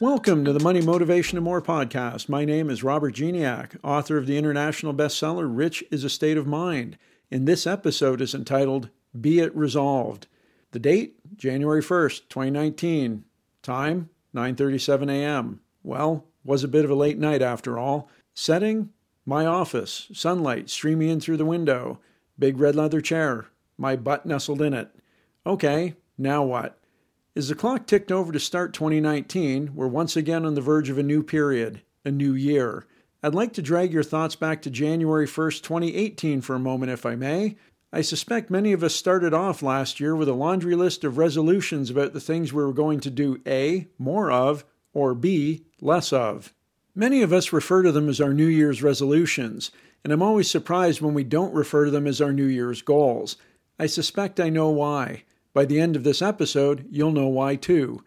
Welcome to the Money, Motivation, and More podcast. My name is Robert Gignac, author of the international bestseller, Rich is a State of Mind. And this episode is entitled, Be It Resolved. The date, January 1st, 2019. Time, 9:37 a.m. Well, was a bit of a late night after all. Setting, my office, sunlight streaming in through the window, big red leather chair, my butt nestled in it. Okay, now what? As the clock ticked over to start 2019, we're once again on the verge of a new period, a new year. I'd like to drag your thoughts back to January 1st, 2018 for a moment, if I may. I suspect many of us started off last year with a laundry list of resolutions about the things we were going to do A, more of, or B, less of. Many of us refer to them as our New Year's resolutions, and I'm always surprised when we don't refer to them as our New Year's goals. I suspect I know why. By the end of this episode, you'll know why too.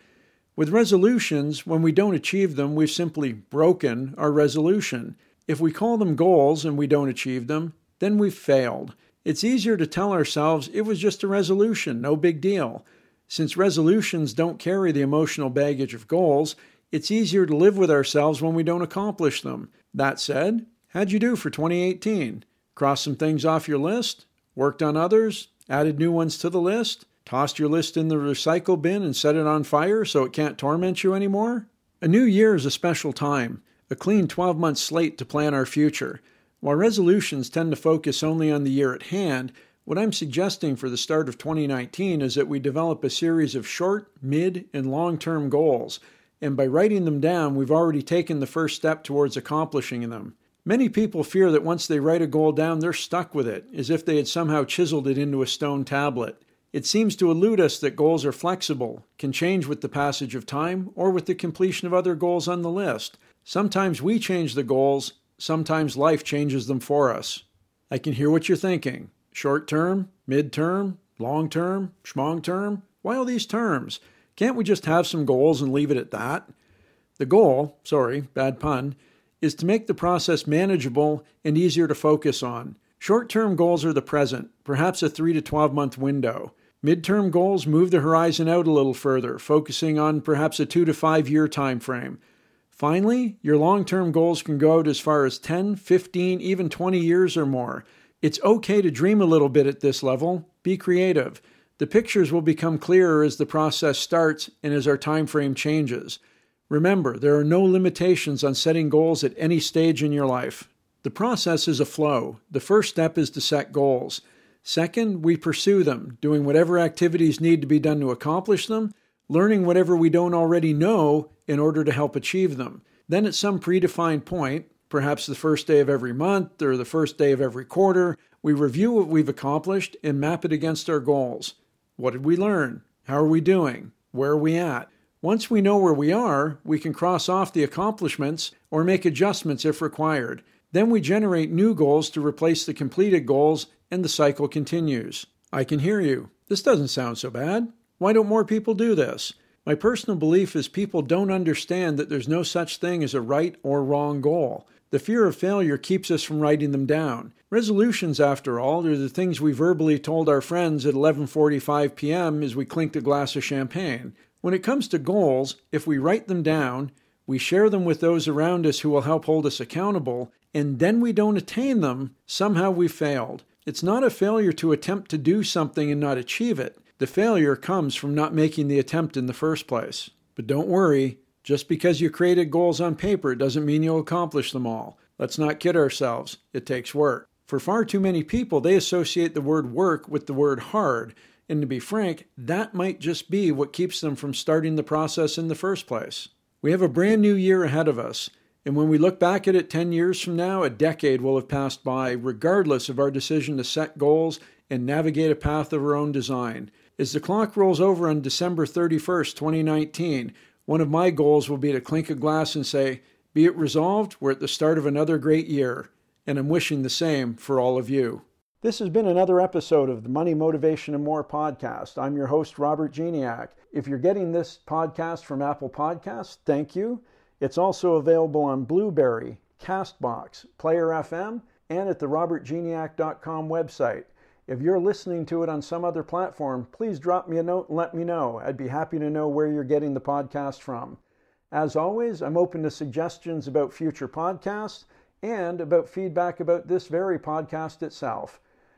With resolutions, when we don't achieve them, we've simply broken our resolution. If we call them goals and we don't achieve them, then we've failed. It's easier to tell ourselves it was just a resolution, no big deal. Since resolutions don't carry the emotional baggage of goals, it's easier to live with ourselves when we don't accomplish them. That said, how'd you do for 2018? Crossed some things off your list? Worked on others? Added new ones to the list? Tossed your list in the recycle bin and set it on fire so it can't torment you anymore? A new year is a special time, a clean 12-month slate to plan our future. While resolutions tend to focus only on the year at hand, what I'm suggesting for the start of 2019 is that we develop a series of short, mid, and long-term goals, and by writing them down, we've already taken the first step towards accomplishing them. Many people fear that once they write a goal down, they're stuck with it, as if they had somehow chiseled it into a stone tablet. It seems to elude us that goals are flexible, can change with the passage of time, or with the completion of other goals on the list. Sometimes we change the goals, sometimes life changes them for us. I can hear what you're thinking. Short term, mid-term, long-term, schmong-term, why all these terms? Can't we just have some goals and leave it at that? The goal, sorry, bad pun, is to make the process manageable and easier to focus on. Short-term goals are the present, perhaps a 3 to 12-month window. Midterm goals move the horizon out a little further, focusing on perhaps a 2 to 5-year time frame. Finally, your long-term goals can go out as far as 10, 15, even 20 years or more. It's okay to dream a little bit at this level. Be creative. The pictures will become clearer as the process starts and as our time frame changes. Remember, there are no limitations on setting goals at any stage in your life. The process is a flow. The first step is to set goals. Second, we pursue them, doing whatever activities need to be done to accomplish them, learning whatever we don't already know in order to help achieve them. Then at some predefined point, perhaps the first day of every month or the first day of every quarter, we review what we've accomplished and map it against our goals. What did we learn? How are we doing? Where are we at? Once we know where we are, we can cross off the accomplishments or make adjustments if required. Then we generate new goals to replace the completed goals, and the cycle continues. I can hear you. This doesn't sound so bad. Why don't more people do this? My personal belief is people don't understand that there's no such thing as a right or wrong goal. The fear of failure keeps us from writing them down. Resolutions, after all, are the things we verbally told our friends at 11:45 p.m. as we clinked a glass of champagne. When it comes to goals, if we write them down, we share them with those around us who will help hold us accountable, and then we don't attain them, somehow we failed. It's not a failure to attempt to do something and not achieve it. The failure comes from not making the attempt in the first place. But don't worry, just because you created goals on paper doesn't mean you'll accomplish them all. Let's not kid ourselves. It takes work. For far too many people, they associate the word work with the word hard, and to be frank, that might just be what keeps them from starting the process in the first place. We have a brand new year ahead of us, and when we look back at it 10 years from now, a decade will have passed by, regardless of our decision to set goals and navigate a path of our own design. As the clock rolls over on December 31st, 2019, one of my goals will be to clink a glass and say, "Be it resolved, we're at the start of another great year," and I'm wishing the same for all of you. This has been another episode of the Money, Motivation, and More podcast. I'm your host, Robert Gignac. If you're getting this podcast from Apple Podcasts, thank you. It's also available on Blueberry, CastBox, Player FM, and at the robertgignac.com website. If you're listening to it on some other platform, please drop me a note and let me know. I'd be happy to know where you're getting the podcast from. As always, I'm open to suggestions about future podcasts and about feedback about this very podcast itself.